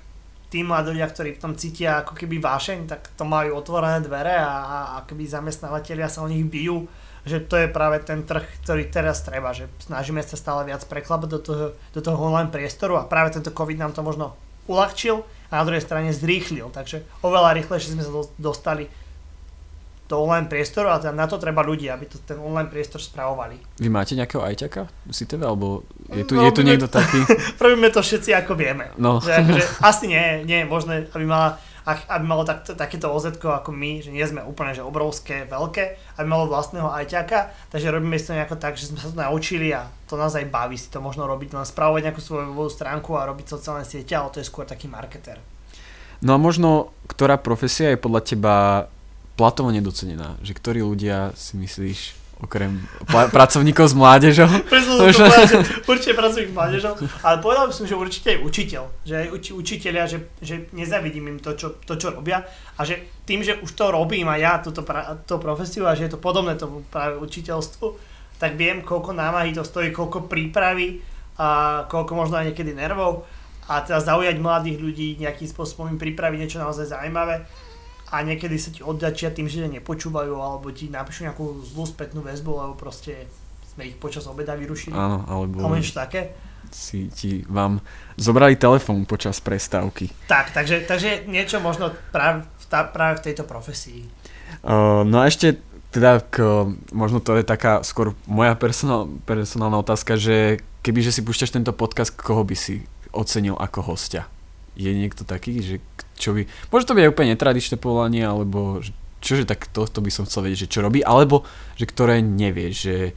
tí mladí ľudia, ktorí v tom cítia ako keby vášeň, tak to majú otvorené dvere a keby zamestnávateľia sa o nich bijú, že to je práve ten trh, ktorý teraz treba, že snažíme sa stále viac preklapať do toho online priestoru a práve tento COVID nám to možno uľahčil a na druhej strane zrýchlil, takže oveľa rýchlejšie sme sa dostali to online priestor, ale teda na to treba ľudí, aby to ten online priestor spravovali. Vy máte nejakého ajťaka? SITEV? Alebo je tu niekto taký? Robíme to všetci ako vieme. No. Že asi nie je možné, aby malo takéto OZ-ko ako my, že nie sme úplne že obrovské, veľké, aby malo vlastného ajťaka, takže robíme si to nejako tak, že sme sa to naučili a to nás aj baví si to možno robiť, len spravovať nejakú svoju webovú stránku a robiť sociálne siete, ale to je skôr taký marketer. No a možno, ktorá profesia je podľa teba platovo nedocenená, že ktorí ľudia si myslíš, okrem pracovníkov s mládežou? Určite pracovník s mládežou, ale povedal by som, že určite aj učiteľ, že aj učiteľia, že nezavidím im to, čo robia a že tým, že už to robím a ja túto profesiu a že je to podobné tomu práve učiteľstvu, tak viem, koľko námahy to stojí, koľko prípravy a koľko možno aj niekedy nervov a teda zaujať mladých ľudí, nejakým spôsobom im pripraviť niečo naozaj zaujímavé. A niekedy sa ti oddačia tým, že nepočúvajú alebo ti napíšu nejakú zlú spätnú väzbu, alebo proste sme ich počas obeda vyrušili. Áno, alebo niečo také. Vám zobrali telefón počas prestávky. Tak, takže niečo možno práve v tejto profesii. No a ešte teda, možno to je taká skôr moja personálna otázka, že kebyže si púšťaš tento podcast, koho by si ocenil ako hostia? Je niekto taký, že čo by... Môže to byť aj úplne netradičné povolanie, alebo čože tak to by som chcel vedieť, že čo robí, alebo že ktoré nevie, že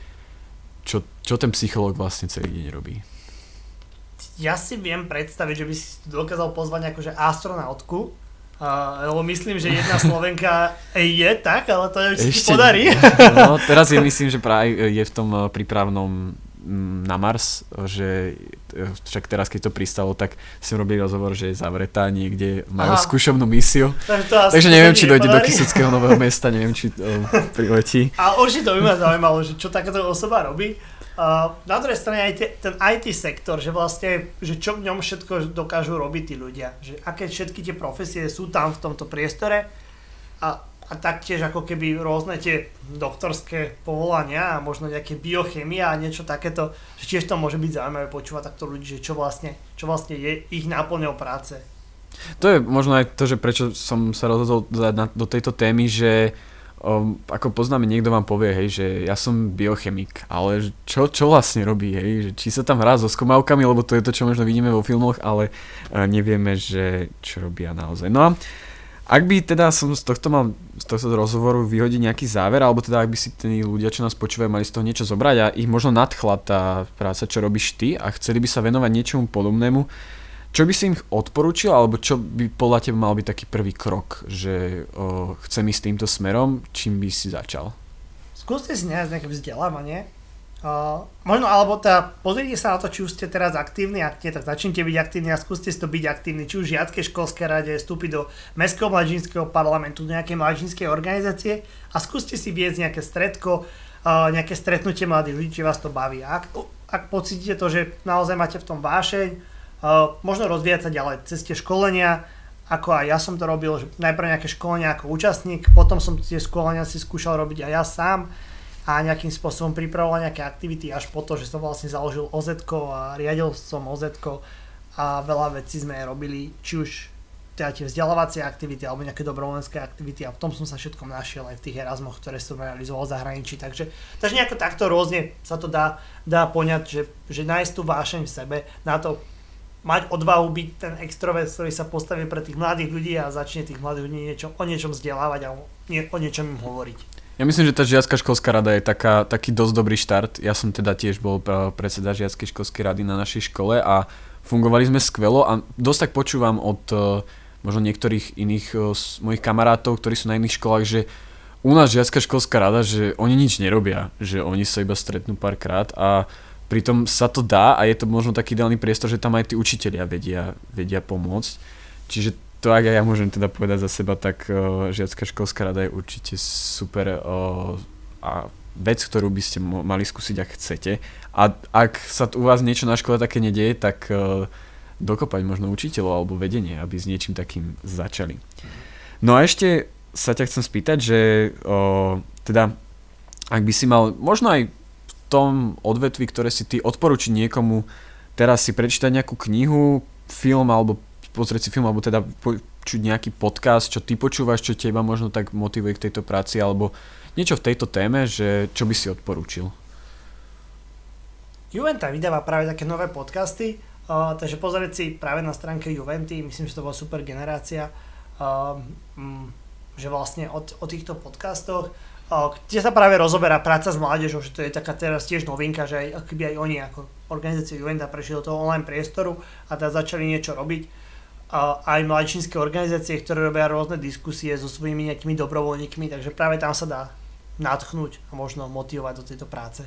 čo ten psychológ vlastne celý deň robí. Ja si viem predstaviť, že by si dokázal pozvať akože astronautku, lebo myslím, že jedna Slovenka je tak, ale to ešte podarí. No, teraz je, myslím, že práve je v tom prípravnom na Mars, že však teraz, keď to pristalo, tak som robil rozhovor, že je zavretá niekde, majú skúšovnú misiu, takže neviem, či dojde do Kysuckého nového mesta, neviem, či priletí. A určite to by ma zaujímalo, že čo takáto osoba robí. Na druhej strane aj ten IT sektor, že vlastne, že čo v ňom všetko dokážu robiť tí ľudia, že aké všetky tie profesie sú tam v tomto priestore a taktiež ako keby rôzne tie doktorské povolania a možno nejaké biochémia a niečo takéto, že tiež to môže byť zaujímavé počúvať takto ľudí, že čo vlastne je ich náplňou práce. To je možno aj to, že prečo som sa rozhodol do tejto témy, že ako poznáme, niekto vám povie, hej, že ja som biochemik, ale čo vlastne robí, hej, že či sa tam hrá so skomávkami, lebo to je to, čo možno vidíme vo filmoch, ale nevieme, že čo robia naozaj. No ak by teda som z tohto rozhovoru vyhodiť nejaký záver, alebo teda ak by si tí ľudia, čo nás počúvajú, mali z toho niečo zobrať a ich možno nadchla tá práca, čo robíš ty a chceli by sa venovať niečomu podobnému, čo by si im odporúčil, alebo čo by podľa teba mal byť taký prvý krok, že chcem ísť týmto smerom, čím by si začal? Skúste si nájsť nejaké vzdelávanie, možno, alebo teda pozrite sa na to, či už ste teraz aktívni, ak nie, tak začnite byť aktívni a skúste si to byť aktívni, či už v žiackej školskej rade, vstúpiť do mestského mladžinského parlamentu, do nejakej mladžinskej organizácie a skúste si viesť nejaké stredko, nejaké stretnutie mladých ľudí, či vás to baví. Ak pocítite to, že naozaj máte v tom vášeň, možno rozvíjať sa ďalej cez tie školenia, ako aj ja som to robil, že najprv nejaké školenia ako účastník, potom som tie školenia si skúšal robiť aj ja sám a nejakým spôsobom pripravoval nejaké aktivity až po to, že som vlastne založil OZ-ko a riadil som OZ-ko a veľa vecí sme robili, či už teda tie vzdelávacie aktivity alebo nejaké dobrovoľnícke aktivity a v tom som sa všetkom našiel aj v tých Erasmoch, ktoré som realizoval v zahraničí, takže nejako takto rôzne sa to dá poňať, že nájsť tú vášeň v sebe, na to mať odvahu byť ten extrovert, ktorý sa postaví pre tých mladých ľudí a začne tých mladých ľudí o niečom vzdelávať a o niečom im hovoriť. Ja myslím, že tá žiacka školská rada je taký dosť dobrý štart. Ja som teda tiež bol predseda žiackej školskej rady na našej škole a fungovali sme skvelo a dosť tak počúvam od možno niektorých iných mojich kamarátov, ktorí sú na iných školách, že u nás žiacka školská rada, že oni nič nerobia, že oni sa iba stretnú párkrát a pritom sa to dá a je to možno taký ideálny priestor, že tam aj tí učitelia vedia pomôcť. Čiže to, ak ja môžem teda povedať za seba, tak žiacka školská rada je určite super a vec, ktorú by ste mali skúsiť, ak chcete. A ak sa u vás niečo na škole také nedieje, tak dokopať možno učiteľov alebo vedenie, aby s niečím takým začali. No a ešte sa ťa chcem spýtať, že teda, ak by si mal možno aj v tom odvetvi, ktoré si ty odporúči niekomu, teraz si prečítať nejakú knihu, film alebo pozrieť si film, alebo teda či nejaký podcast, čo ty počúvaš, čo teba možno tak motivuje k tejto práci, alebo niečo v tejto téme, že čo by si odporúčil? Iuventa vydáva práve také nové podcasty, takže pozrieť si práve na stránke Iuventy, myslím, že to bola super generácia, že vlastne o týchto podcastoch, kde sa práve rozoberá práca s mládežou, že to je taká teraz tiež novinka, že aj, akoby aj oni ako organizácia Iuventa prešli do toho online priestoru a teraz začali niečo robiť. Aj mládežnícke organizácie, ktoré robia rôzne diskusie so svojimi nejakými dobrovoľníkmi, takže práve tam sa dá nadchnúť a možno motivovať do tejto práce.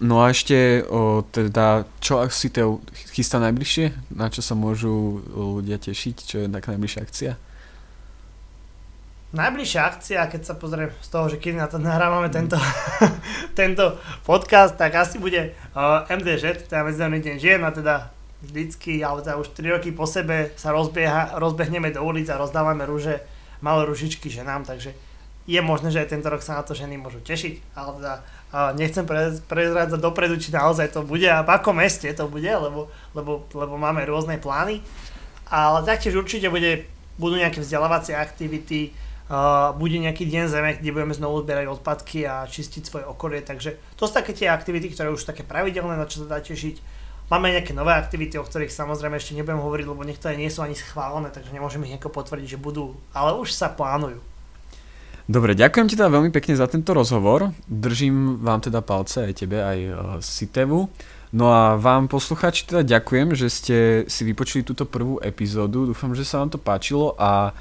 No a ešte teda, čo SITEL chystá najbližšie? Na čo sa môžu ľudia tešiť? Čo je taká najbližšia akcia? Najbližšia akcia, keď sa pozriem z toho, že keď na to nahrávame tento podcast, tak asi bude MDŽ, teda Medzinárodný deň žien, a teda vždycky, alebo teda už 3 roky po sebe sa rozbehneme do ulic a rozdávame rúže, malé ružičky ženám, takže je možné, že aj tento rok sa na to ženy môžu tešiť, ale teda nechcem prezrádzať dopredu, či naozaj to bude a v akom meste to bude, lebo máme rôzne plány, ale taktiež určite budú nejaké vzdelávacie aktivity, bude nejaký deň zeme, kde budeme znovu zbierať odpadky a čistiť svoje okolie, takže to sú také tie aktivity, ktoré už sú také pravidelné, na čo sa dá tešiť. Máme nejaké nové aktivity, o ktorých samozrejme ešte nebudem hovoriť, lebo niektoré nie sú ani schválené, takže nemôžem ich nejako potvrdiť, že budú, ale už sa plánujú. Dobre, ďakujem ti teda veľmi pekne za tento rozhovor. Držím vám teda palce, aj tebe, aj SITEVu. No a vám, poslucháči, teda ďakujem, že ste si vypočuli túto prvú epizódu. Dúfam, že sa vám to páčilo a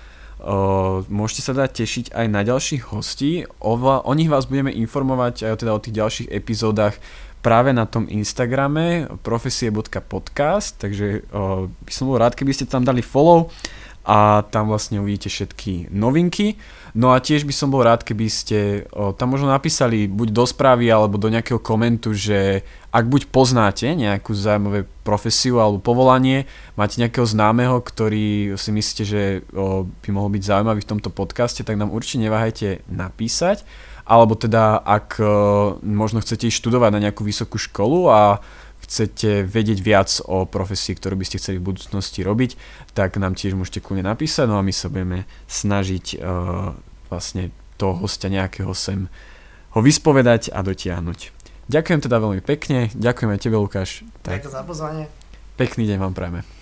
môžete sa teda tešiť aj na ďalších hostí. O nich vás budeme informovať aj teda o tých ďalších epizódach práve na tom Instagrame profesie.podcast, takže by som bol rád, keby ste tam dali follow a tam vlastne uvidíte všetky novinky. No a tiež by som bol rád, keby ste tam možno napísali buď do správy alebo do nejakého komentu, že ak buď poznáte nejakú zaujímavú profesiu alebo povolanie, máte nejakého známeho, ktorý si myslíte, že by mohol byť zaujímavý v tomto podcaste, tak nám určite neváhajte napísať. Alebo teda, ak možno chcete študovať na nejakú vysokú školu a chcete vedieť viac o profesii, ktorú by ste chceli v budúcnosti robiť, tak nám tiež môžete kľudne napísať, no a my sa budeme snažiť vlastne toho hostia nejakého sem ho vyspovedať a dotiahnuť. Ďakujem teda veľmi pekne, ďakujem aj tebe, Lukáš. Ďakujem za pozvanie. Pekný deň vám prajeme.